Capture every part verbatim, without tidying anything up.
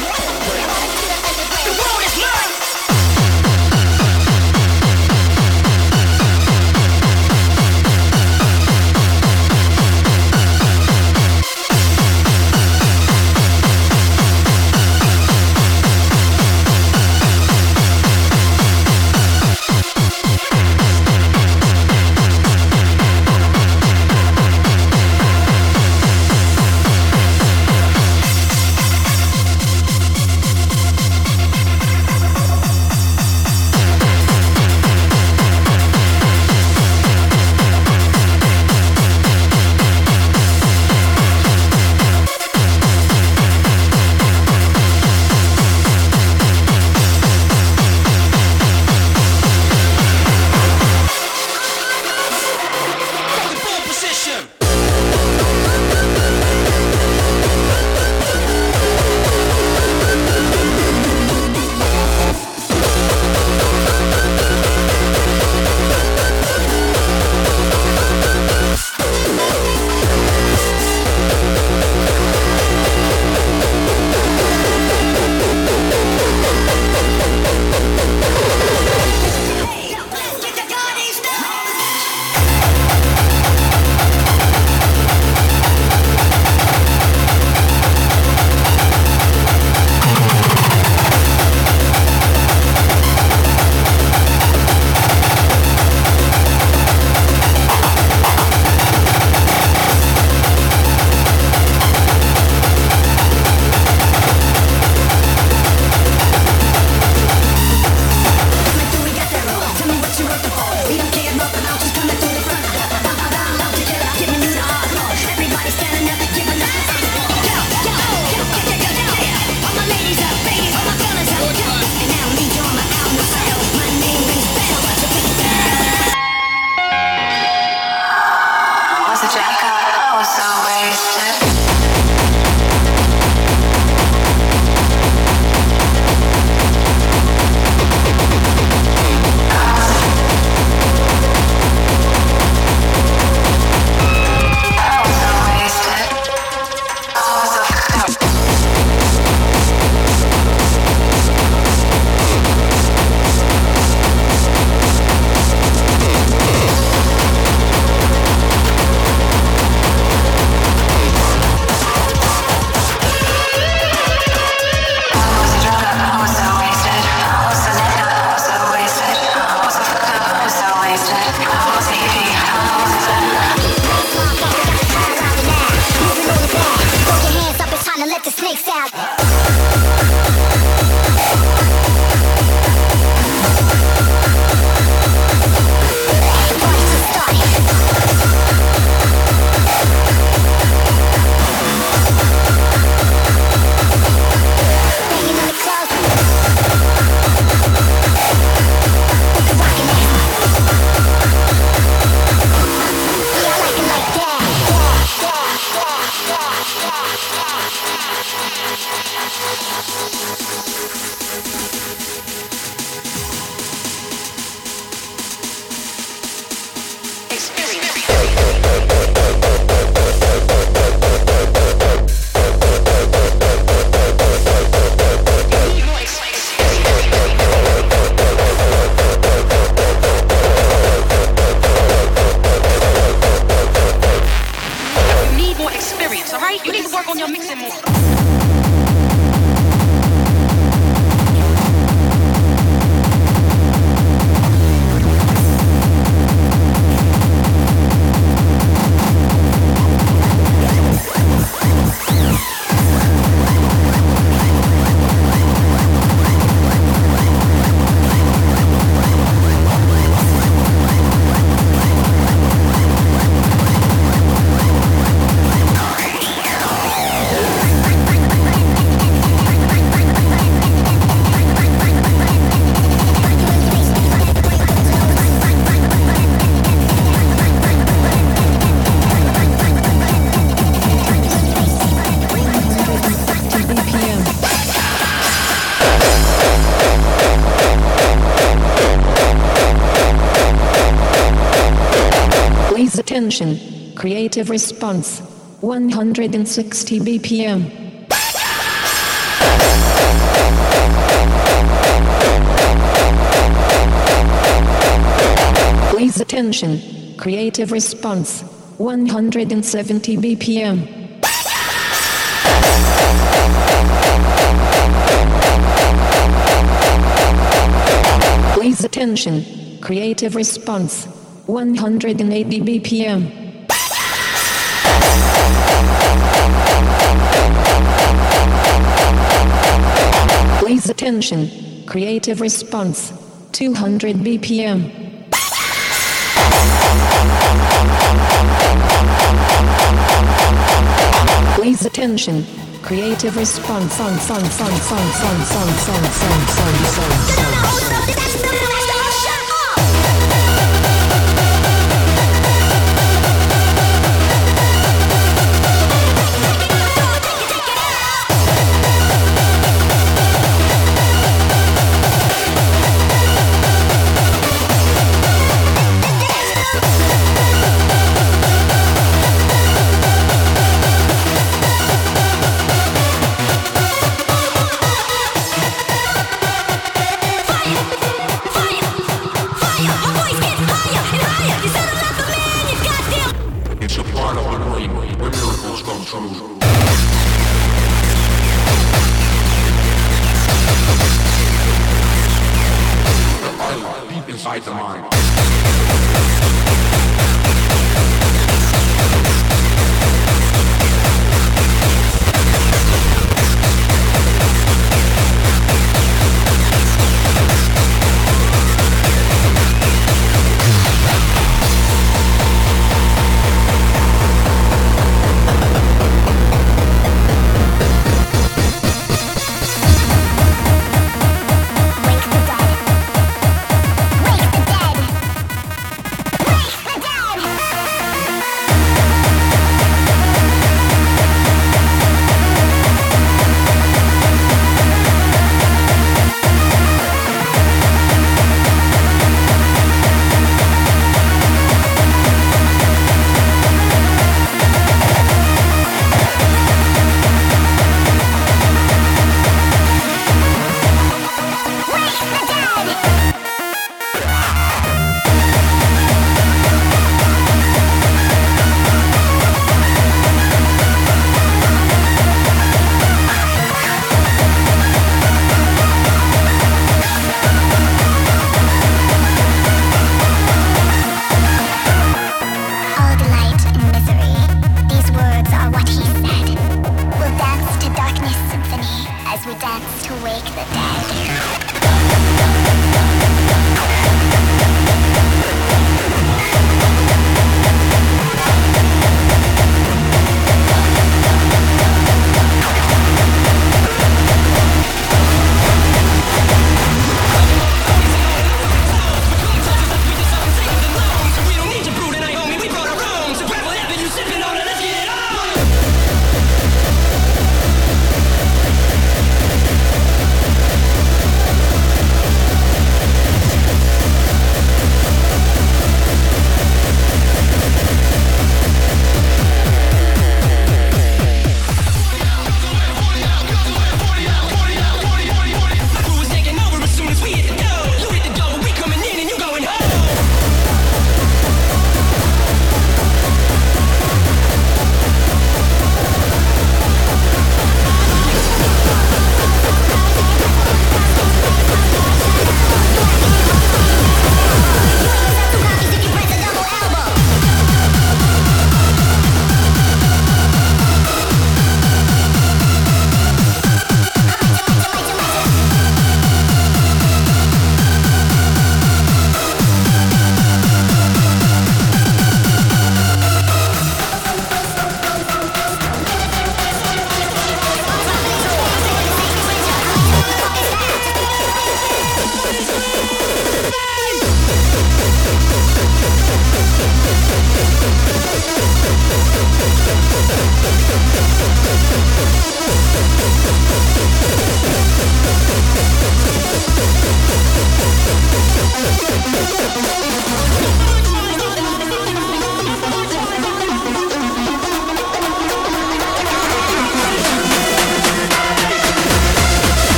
We're Attention. Creative response. one hundred sixty B P M. Please attention. Creative response. one hundred seventy B P M. Please attention. Creative response. one hundred eighty B P M. Please attention. Creative response. two hundred B P M. Please attention. Creative response. Fun, fun, fun, fun, fun, fun, fun, fun, fun, fun,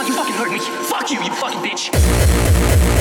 You fucking hurt me. Fuck you, you fucking bitch.